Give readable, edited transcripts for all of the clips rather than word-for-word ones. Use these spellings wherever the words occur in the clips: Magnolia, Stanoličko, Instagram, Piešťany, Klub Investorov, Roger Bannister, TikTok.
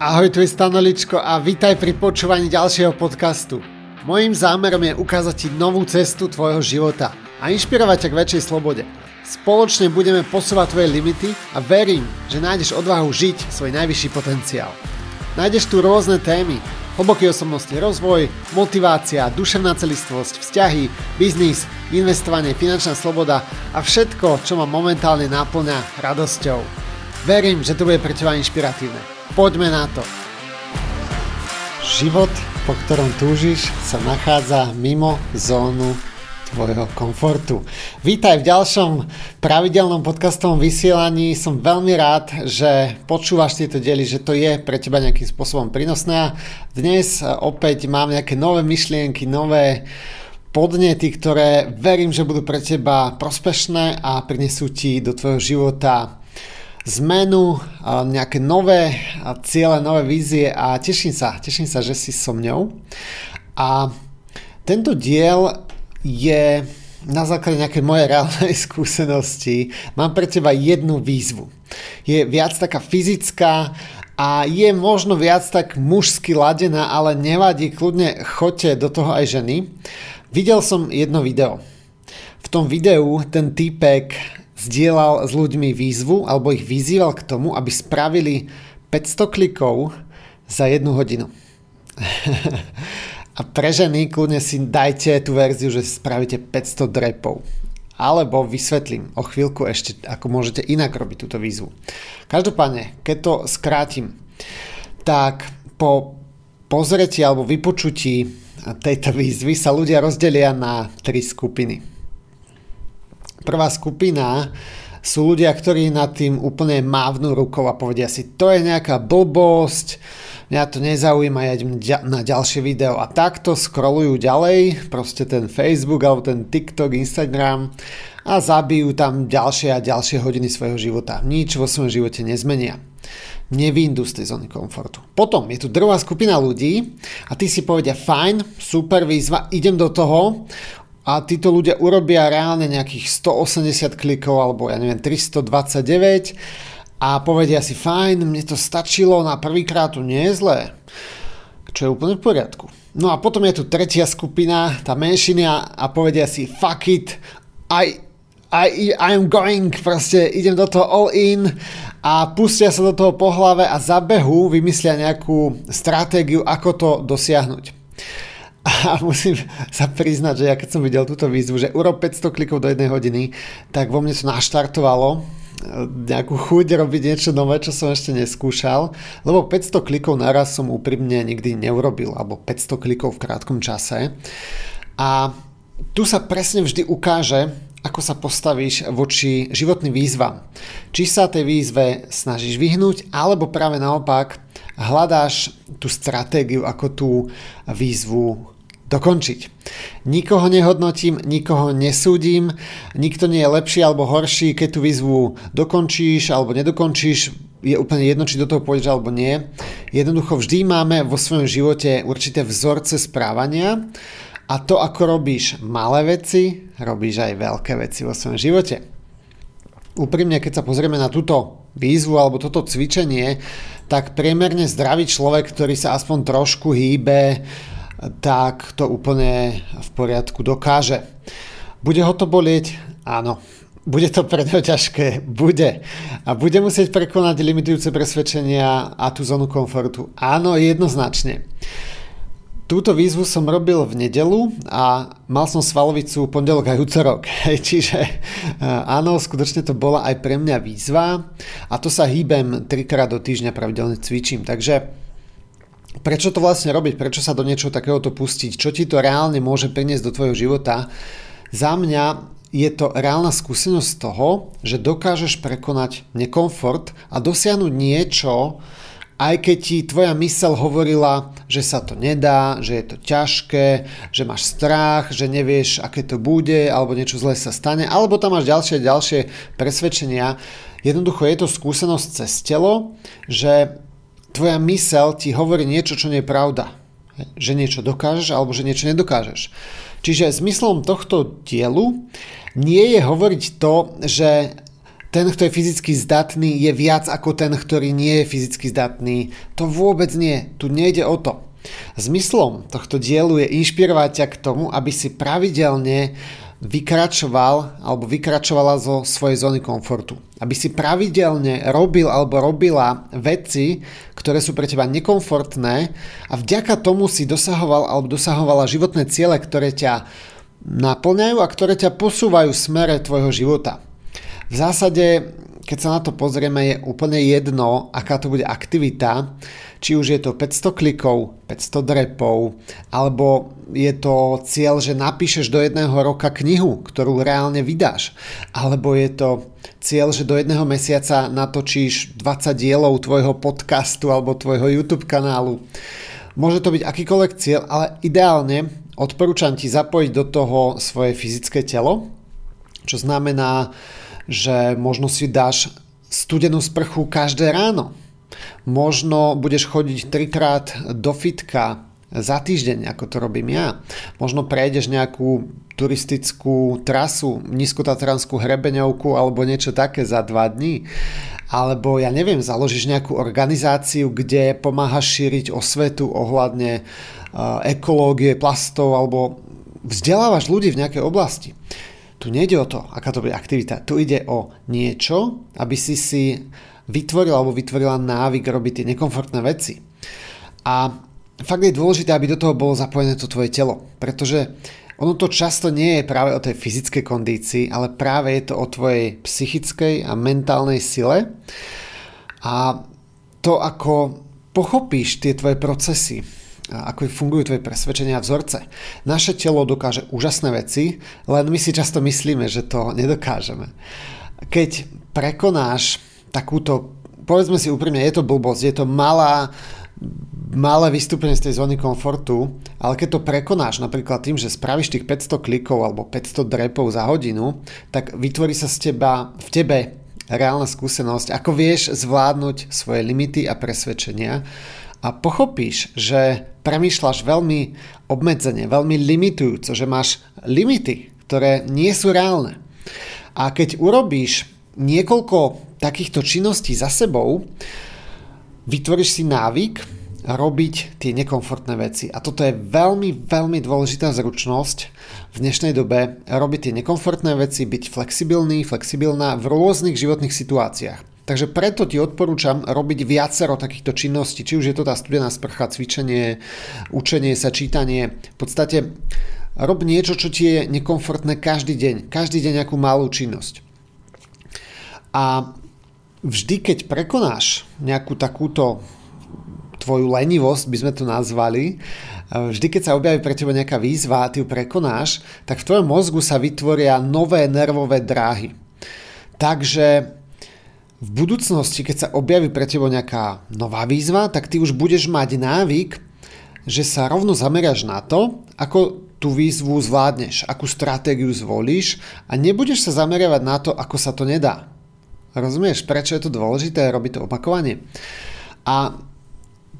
Ahoj, tu je Stanoličko a vítaj pri počúvaní ďalšieho podcastu. Mojím zámerom je ukázať ti novú cestu tvojho života a inšpirovať ťa k väčšej slobode. Spoločne budeme posúvať tvoje limity a verím, že nájdeš odvahu žiť svoj najvyšší potenciál. Nájdeš tu rôzne témy, hlboký osobnostný rozvoj, motivácia, duševná celistvosť, vzťahy, biznis, investovanie, finančná sloboda a všetko, čo ma momentálne naplňa radosťou. Verím, že to bude pre teba inšpiratívne. Poďme na to. Život, po ktorom túžiš, sa nachádza mimo zónu tvojho komfortu. Vítaj v ďalšom pravidelnom podcastovom vysielaní. Som veľmi rád, že počúvaš tieto diely, že to je pre teba nejakým spôsobom prínosné. Dnes opäť mám nejaké nové myšlienky, nové podnety, ktoré verím, že budú pre teba prospešné a prinesú ti do tvojho života zmenu, nejaké nové ciele, nové vízie a teším sa, že si so mňou. A tento diel je na základe nejakej mojej reálnej skúsenosti. Mám pre teba jednu výzvu. Je viac taká fyzická a je možno viac tak mužsky ladená, ale nevadí, kľudne choďte do toho aj ženy. Videl som jedno video. V tom videu ten týpek zdieľal s ľuďmi výzvu alebo ich vyzýval k tomu, aby spravili 500 klikov za 1 hodinu. A pre ženy kľudne si dajte tú verziu, že spravíte 500 drepov. Alebo vysvetlím o chvíľku ešte, ako môžete inak robiť túto výzvu. Každopádne, keď to skrátim, tak po pozretí alebo vypočutí tejto výzvy sa ľudia rozdelia na 3 skupiny. Prvá skupina sú ľudia, ktorí nad tým úplne mávnu rukou a povedia si, to je nejaká blbosť, mňa to nezaujíma, ja idem na ďalšie video. A takto scrollujú ďalej, proste ten Facebook alebo ten TikTok, Instagram a zabijú tam ďalšie a ďalšie hodiny svojho života. Nič vo svojom živote nezmenia. Nevyjdú z tej zóny komfortu. Potom je tu druhá skupina ľudí a tí si povedia, fajn, super výzva, idem do toho. A títo ľudia urobia reálne nejakých 180 klikov alebo ja neviem 329 a povedia si fajn, mne to stačilo na prvýkrát, to nie je zlé, čo je úplne v poriadku. No a potom je tu tretia skupina, tá menšina a povedia si fuck it, I'm going, proste idem do toho all in a pustia sa do toho po hlave a za behu vymyslia nejakú stratégiu, ako to dosiahnuť. A musím sa priznať, že ja keď som videl túto výzvu, že urob 500 klikov do 1 hodiny, tak vo mne to naštartovalo nejakú chuť robiť niečo nové, čo som ešte neskúšal, lebo 500 klikov naraz som úprimne nikdy neurobil, alebo 500 klikov v krátkom čase. A tu sa presne vždy ukáže, ako sa postavíš voči životným výzvam. Či sa tej výzve snažíš vyhnúť, alebo práve naopak hľadáš tú stratégiu, ako tú výzvu dokončiť. Nikoho nehodnotím, nikoho nesúdim, nikto nie je lepší alebo horší, keď tú výzvu dokončíš alebo nedokončíš, je úplne jedno, či do toho pôjdeš alebo nie. Jednoducho vždy máme vo svojom živote určité vzorce správania a to, ako robíš malé veci, robíš aj veľké veci vo svojom živote. Úprimne, keď sa pozrieme na túto výzvu alebo toto cvičenie, tak priemerne zdravý človek, ktorý sa aspoň trošku hýbe, tak to úplne v poriadku dokáže. Bude ho to bolieť? Áno. Bude to pre neho ťažké? Bude. A bude musieť prekonať limitujúce presvedčenia a tú zónu komfortu? Áno, jednoznačne. Túto výzvu som robil v nedeľu a mal som svalovicu pondelok aj utorok. Čiže áno, skutočne to bola aj pre mňa výzva a to sa hýbem 3-krát do týždňa, pravidelne cvičím. Takže prečo to vlastne robiť? Prečo sa do niečoho takéhoto pustiť? Čo ti to reálne môže priniesť do tvojho života? Za mňa je to reálna skúsenosť toho, že dokážeš prekonať nekomfort a dosiahnuť niečo, aj keď ti tvoja myseľ hovorila, že sa to nedá, že je to ťažké, že máš strach, že nevieš, aké to bude, alebo niečo zlé sa stane, alebo tam máš ďalšie presvedčenia. Jednoducho je to skúsenosť cez telo, že tvoja myseľ ti hovorí niečo, čo nie je pravda. Že niečo dokážeš, alebo že niečo nedokážeš. Čiže zmyslom tohto dielu nie je hovoriť to, že ten, kto je fyzicky zdatný, je viac ako ten, ktorý nie je fyzicky zdatný. To vôbec nie. Tu nejde o to. Zmyslom tohto dielu je inšpirovať ťa k tomu, aby si pravidelne vykračoval alebo vykračovala zo svojej zóny komfortu. Aby si pravidelne robil alebo robila veci, ktoré sú pre teba nekomfortné a vďaka tomu si dosahoval alebo dosahovala životné ciele, ktoré ťa naplňajú a ktoré ťa posúvajú v smere tvojho života. V zásade, keď sa na to pozrieme, je úplne jedno, aká to bude aktivita, či už je to 500 klikov, 500 drepov, alebo je to cieľ, že napíšeš do jedného roka knihu, ktorú reálne vydáš, alebo je to cieľ, že do jedného mesiaca natočíš 20 dielov tvojho podcastu alebo tvojho YouTube kanálu. Môže to byť akýkoľvek cieľ, ale ideálne odporúčam ti zapojiť do toho svoje fyzické telo, čo znamená, že možno si dáš studenú sprchu každé ráno. Možno budeš chodiť 3-krát do fitka za týždeň, ako to robím ja. Možno prejdeš nejakú turistickú trasu, nízkotatranskú hrebeňovku alebo niečo také za 2 dní. Alebo, ja neviem, založíš nejakú organizáciu, kde pomáhaš šíriť osvetu ohľadne ekológie, plastov alebo vzdelávaš ľudí v nejakej oblasti. Tu nejde o to, aká to bude aktivita. Tu ide o niečo, aby si si vytvoril alebo vytvorila návyk robiť tie nekomfortné veci. A fakt je dôležité, aby do toho bolo zapojené to tvoje telo. Pretože ono to často nie je práve o tej fyzickej kondícii, ale práve je to o tvojej psychickej a mentálnej sile. A to, ako pochopíš tie tvoje procesy, ako fungujú tvoje presvedčenia a vzorce. Naše telo dokáže úžasné veci, len my si často myslíme, že to nedokážeme. Keď prekonáš takúto, povedzme si úprimne, je to blbosť, je to malé vystúpenie z tej zóny komfortu, ale keď to prekonáš napríklad tým, že spravíš tých 500 klikov alebo 500 drepov za hodinu, tak vytvorí sa v tebe reálna skúsenosť, ako vieš zvládnuť svoje limity a presvedčenia. A pochopíš, že premýšľaš veľmi obmedzene, veľmi limitujúco, že máš limity, ktoré nie sú reálne. A keď urobíš niekoľko takýchto činností za sebou, vytvoríš si návyk robiť tie nekomfortné veci. A toto je veľmi, veľmi dôležitá zručnosť v dnešnej dobe, robiť tie nekomfortné veci, byť flexibilný, flexibilná v rôznych životných situáciách. Takže preto ti odporúčam robiť viacero takýchto činností, či už je to tá studená sprcha, cvičenie, učenie sa, čítanie. V podstate rob niečo, čo ti je nekomfortné každý deň nejakú malú činnosť. A vždy, keď prekonáš nejakú takúto tvoju lenivosť, by sme to nazvali, vždy, keď sa objaví pre teba nejaká výzva a ty ju prekonáš, tak v tvojom mozgu sa vytvoria nové nervové dráhy. Takže v budúcnosti, keď sa objaví pre teba nejaká nová výzva, tak ty už budeš mať návyk, že sa rovno zameriaš na to, ako tú výzvu zvládneš, akú stratégiu zvolíš a nebudeš sa zameriavať na to, ako sa to nedá. Rozumieš, prečo je to dôležité robiť to opakovanie? A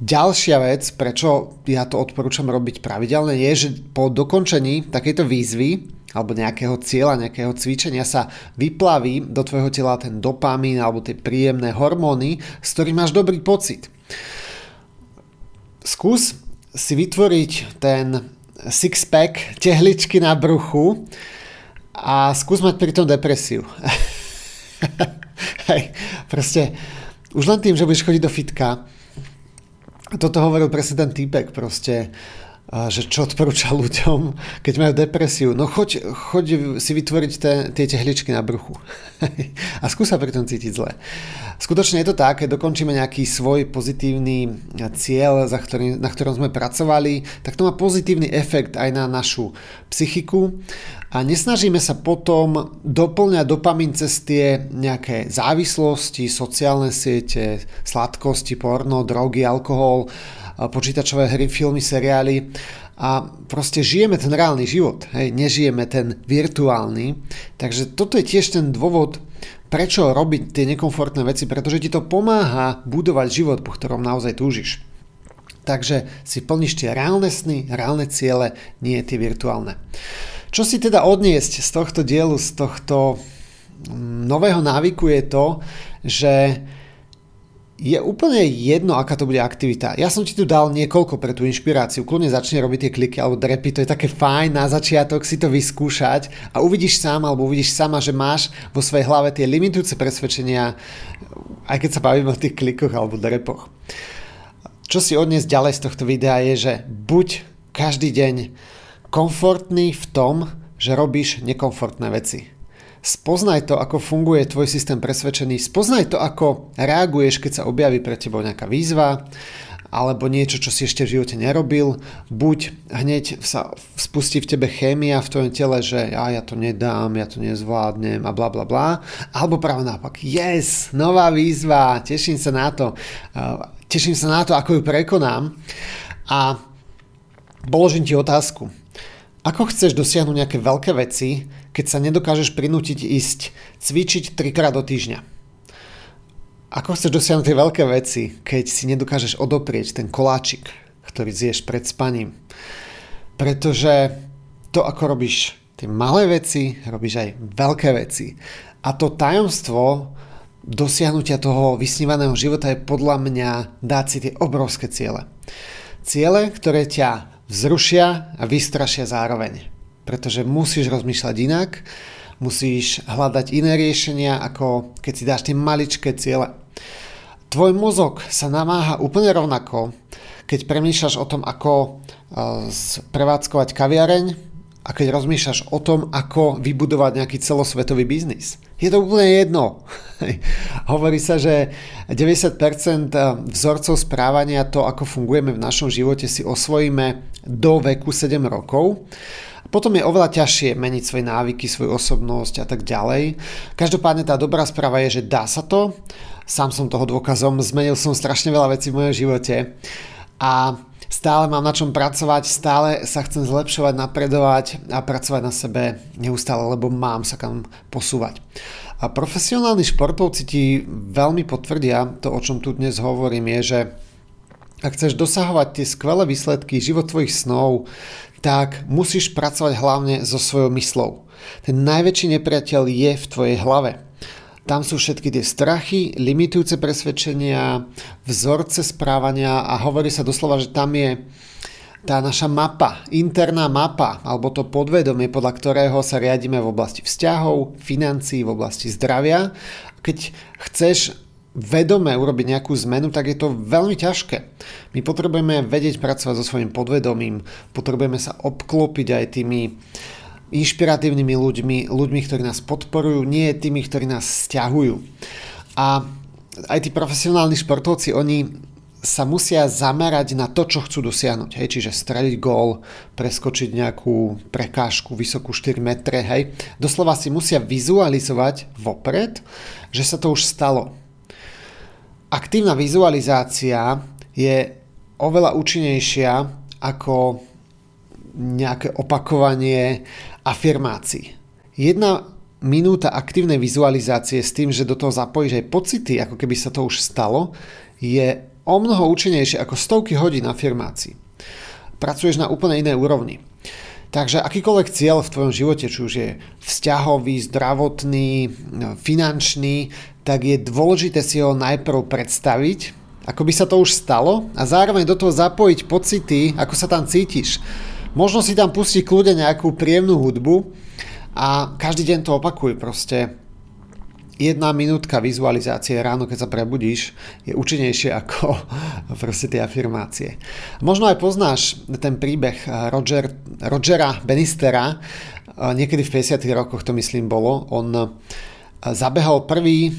ďalšia vec, prečo ja to odporúčam robiť pravidelne, je, že po dokončení takejto výzvy alebo nejakého cieľa, nejakého cvičenia sa vyplaví do tvojho tela ten dopamín alebo tie príjemné hormóny, z ktorých máš dobrý pocit. Skús si vytvoriť ten six-pack, tehličky na bruchu a skús mať pri tom depresiu. Hej, proste už len tým, že budeš chodiť do fitka, toto hovoril presne ten týpek, proste že čo odporúča ľuďom, keď majú depresiu. No choď si vytvoriť tie tehličky na bruchu. A skús sa pri tom cítiť zle. Skutočne je to tak, keď dokončíme nejaký svoj pozitívny cieľ, na ktorom sme pracovali, tak to má pozitívny efekt aj na našu psychiku. A nesnažíme sa potom doplňať dopamín cez tie nejaké závislosti, sociálne siete, sladkosti, porno, drogy, alkohol, počítačové hry, filmy, seriály a proste žijeme ten reálny život, hej, nežijeme ten virtuálny. Takže toto je tiež ten dôvod, prečo robiť tie nekomfortné veci, pretože ti to pomáha budovať život, po ktorom naozaj túžiš. Takže si plníš tie reálne sny, reálne ciele, nie tie virtuálne. Čo si teda odniesť z tohto dielu, z tohto nového návyku je to, že je úplne jedno, aká to bude aktivita. Ja som ti tu dal niekoľko pre tú inšpiráciu. Kľudne začne robiť tie kliky alebo drepy. To je také fajn na začiatok si to vyskúšať a uvidíš sám alebo uvidíš sama, že máš vo svojej hlave tie limitujúce presvedčenia, aj keď sa bavíme o tých klikoch alebo drepoch. Čo si odniesť ďalej z tohto videa je, že buď každý deň komfortný v tom, že robíš nekomfortné veci. Spoznaj to, ako funguje tvoj systém presvedčení, spoznaj to, ako reaguješ, keď sa objaví pre tebou nejaká výzva alebo niečo, čo si ešte v živote nerobil. Buď hneď sa spustí v tebe chémia v tvojom tele, že ja to nedám, ja to nezvládnem a bla bla bla, alebo práve naopak, yes, nová výzva, teším sa na to, ako ju prekonám. A položím ti otázku. Ako chceš dosiahnuť nejaké veľké veci, keď sa nedokážeš prinútiť ísť cvičiť 3-krát do týždňa? Ako chceš dosiahnuť tie veľké veci, keď si nedokážeš odoprieť ten koláčik, ktorý zješ pred spaním? Pretože to, ako robíš tie malé veci, robíš aj veľké veci. A to tajomstvo dosiahnutia toho vysnívaného života je podľa mňa dať si tie obrovské ciele. Ciele, ktoré ťa vzrušia a vystrašia zároveň. Pretože musíš rozmýšľať inak, musíš hľadať iné riešenia, ako keď si dáš tie maličké ciele. Tvoj mozog sa namáha úplne rovnako, keď premýšľaš o tom, ako prevádzkovať kaviareň a keď rozmýšľaš o tom, ako vybudovať nejaký celosvetový biznis. Je to úplne jedno. Hovorí sa, že 90% vzorcov správania, to ako fungujeme v našom živote, si osvojíme do veku 7 rokov. Potom je oveľa ťažšie meniť svoje návyky, svoju osobnosť a tak ďalej. Každopádne tá dobrá správa je, že dá sa to. Sám som toho dôkazom, zmenil som strašne veľa vecí v mojom živote a stále mám na čom pracovať, stále sa chcem zlepšovať, napredovať a pracovať na sebe neustále, lebo mám sa kam posúvať. A profesionálni športovci ti veľmi potvrdia to, o čom tu dnes hovorím, je, že ak chceš dosahovať tie skvelé výsledky, život tvojich snov, tak musíš pracovať hlavne so svojou myslou. Ten najväčší nepriateľ je v tvojej hlave. Tam sú všetky tie strachy, limitujúce presvedčenia, vzorce správania a hovorí sa doslova, že tam je tá naša mapa, interná mapa, alebo to podvedomie, podľa ktorého sa riadíme v oblasti vzťahov, financií, v oblasti zdravia. Keď chceš vedome urobiť nejakú zmenu, tak je to veľmi ťažké. My potrebujeme vedieť pracovať so svojím podvedomím, potrebujeme sa obklopiť aj tými inšpiratívnymi ľuďmi, ktorí nás podporujú, nie tými, ktorí nás sťahujú. A aj tí profesionálni športovci, oni sa musia zamerať na to, čo chcú dosiahnuť. Hej? Čiže streliť gól, preskočiť nejakú prekážku vysokú 4 metre. Hej? Doslova si musia vizualizovať vopred, že sa to už stalo. Aktívna vizualizácia je oveľa účinnejšia ako nejaké opakovanie afirmácií. 1 minúta aktívnej vizualizácie s tým, že do toho zapojíš aj pocity, ako keby sa to už stalo, je omnoho účinnejšie ako stovky hodín afirmácií. Pracuješ na úplne inej úrovni. Takže akýkoľvek cieľ v tvojom živote, či už je vzťahový, zdravotný, finančný, tak je dôležité si ho najprv predstaviť, ako by sa to už stalo a zároveň do toho zapojiť pocity, ako sa tam cítiš. Možno si tam pustiť kľudne nejakú príjemnú hudbu a každý deň to opakuj proste. 1 minútka vizualizácie ráno, keď sa prebudíš, je účinnejšie ako proste tie afirmácie. Možno aj poznáš ten príbeh Rogera Bannistera, niekedy v 50. rokoch to myslím bolo. On zabehol prvý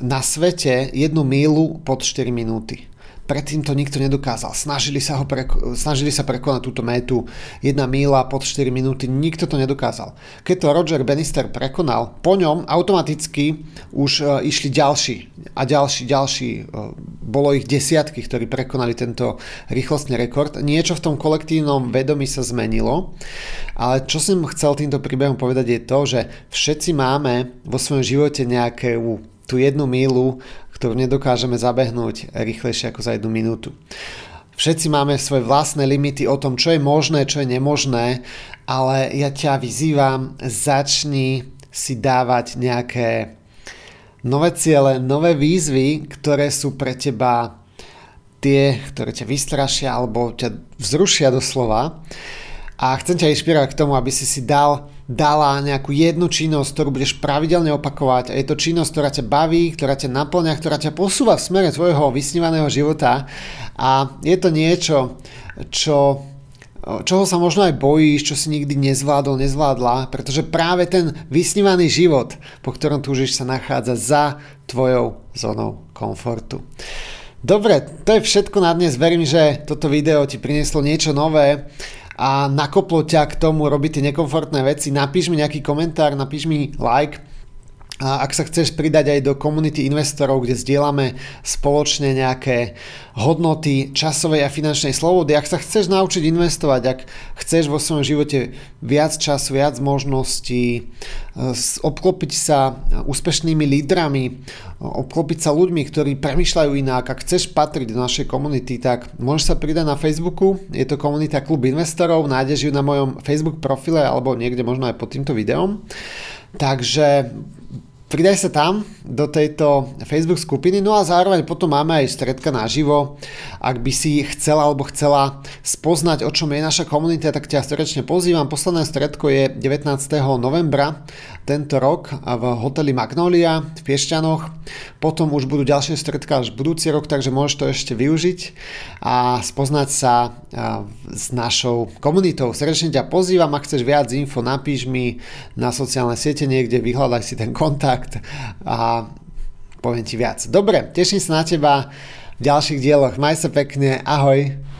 na svete 1 míľu pod 4 minúty. Predtým to nikto nedokázal. Snažili sa prekonať túto métu 1 míľa pod 4 minúty. Nikto to nedokázal. Keď to Roger Bannister prekonal, po ňom automaticky už išli ďalší. Bolo ich desiatky, ktorí prekonali tento rýchlostný rekord. Niečo v tom kolektívnom vedomí sa zmenilo. Ale čo som chcel týmto príbehom povedať je to, že všetci máme vo svojom živote nejakú tú 1 míľu, ktorú nedokážeme zabehnúť rýchlejšie ako za 1 minútu. Všetci máme svoje vlastné limity o tom, čo je možné, čo je nemožné, ale ja ťa vyzývam, začni si dávať nejaké nové ciele, nové výzvy, ktoré sú pre teba tie, ktoré ťa vystrašia alebo ťa vzrušia doslova. A chcem ťa inšpirovať k tomu, aby si si dala nejakú jednu činnosť, ktorú budeš pravidelne opakovať. A je to činnosť, ktorá ťa baví, ktorá ťa naplňa, ktorá ťa posúva v smere tvojho vysnívaného života. A je to niečo, čoho sa možno aj bojíš, čo si nikdy nezvládla, pretože práve ten vysnívaný život, po ktorom túžiš, sa nachádza za tvojou zónou komfortu. Dobre, to je všetko na dnes. Verím, že toto video ti prinieslo niečo nové a nakoplo ťa k tomu robiť tie nekomfortné veci. Napíš mi nejaký komentár, napíš mi like. A ak sa chceš pridať aj do komunity investorov, kde zdieľame spoločne nejaké hodnoty časovej a finančnej slobody, ak sa chceš naučiť investovať, ak chceš vo svojom živote viac času, viac možností, obklopiť sa úspešnými lídrami, obklopiť sa ľuďmi, ktorí premýšľajú inak, ak chceš patriť do našej komunity, tak môžeš sa pridať na Facebooku, je to komunita Klub Investorov, nájdeš ju na mojom Facebook profile alebo niekde možno aj pod týmto videom. Takže pridaj sa tam do tejto Facebook skupiny, no a zároveň potom máme aj stredka naživo. Ak by si chcela alebo chcela spoznať, o čom je naša komunita, tak ťa srdečne pozývam. Posledné stredko je 19. novembra tento rok v hoteli Magnolia v Piešťanoch. Potom už budú ďalšie stredka až budúci rok, takže môžeš to ešte využiť a spoznať sa s našou komunitou. Srdečne ťa pozývam, ak chceš viac info, napíš mi na sociálne siete niekde, vyhľadaj si ten kontakt a poviem ti viac. Dobre, teším sa na teba v ďalších dieloch. Maj sa pekne, ahoj.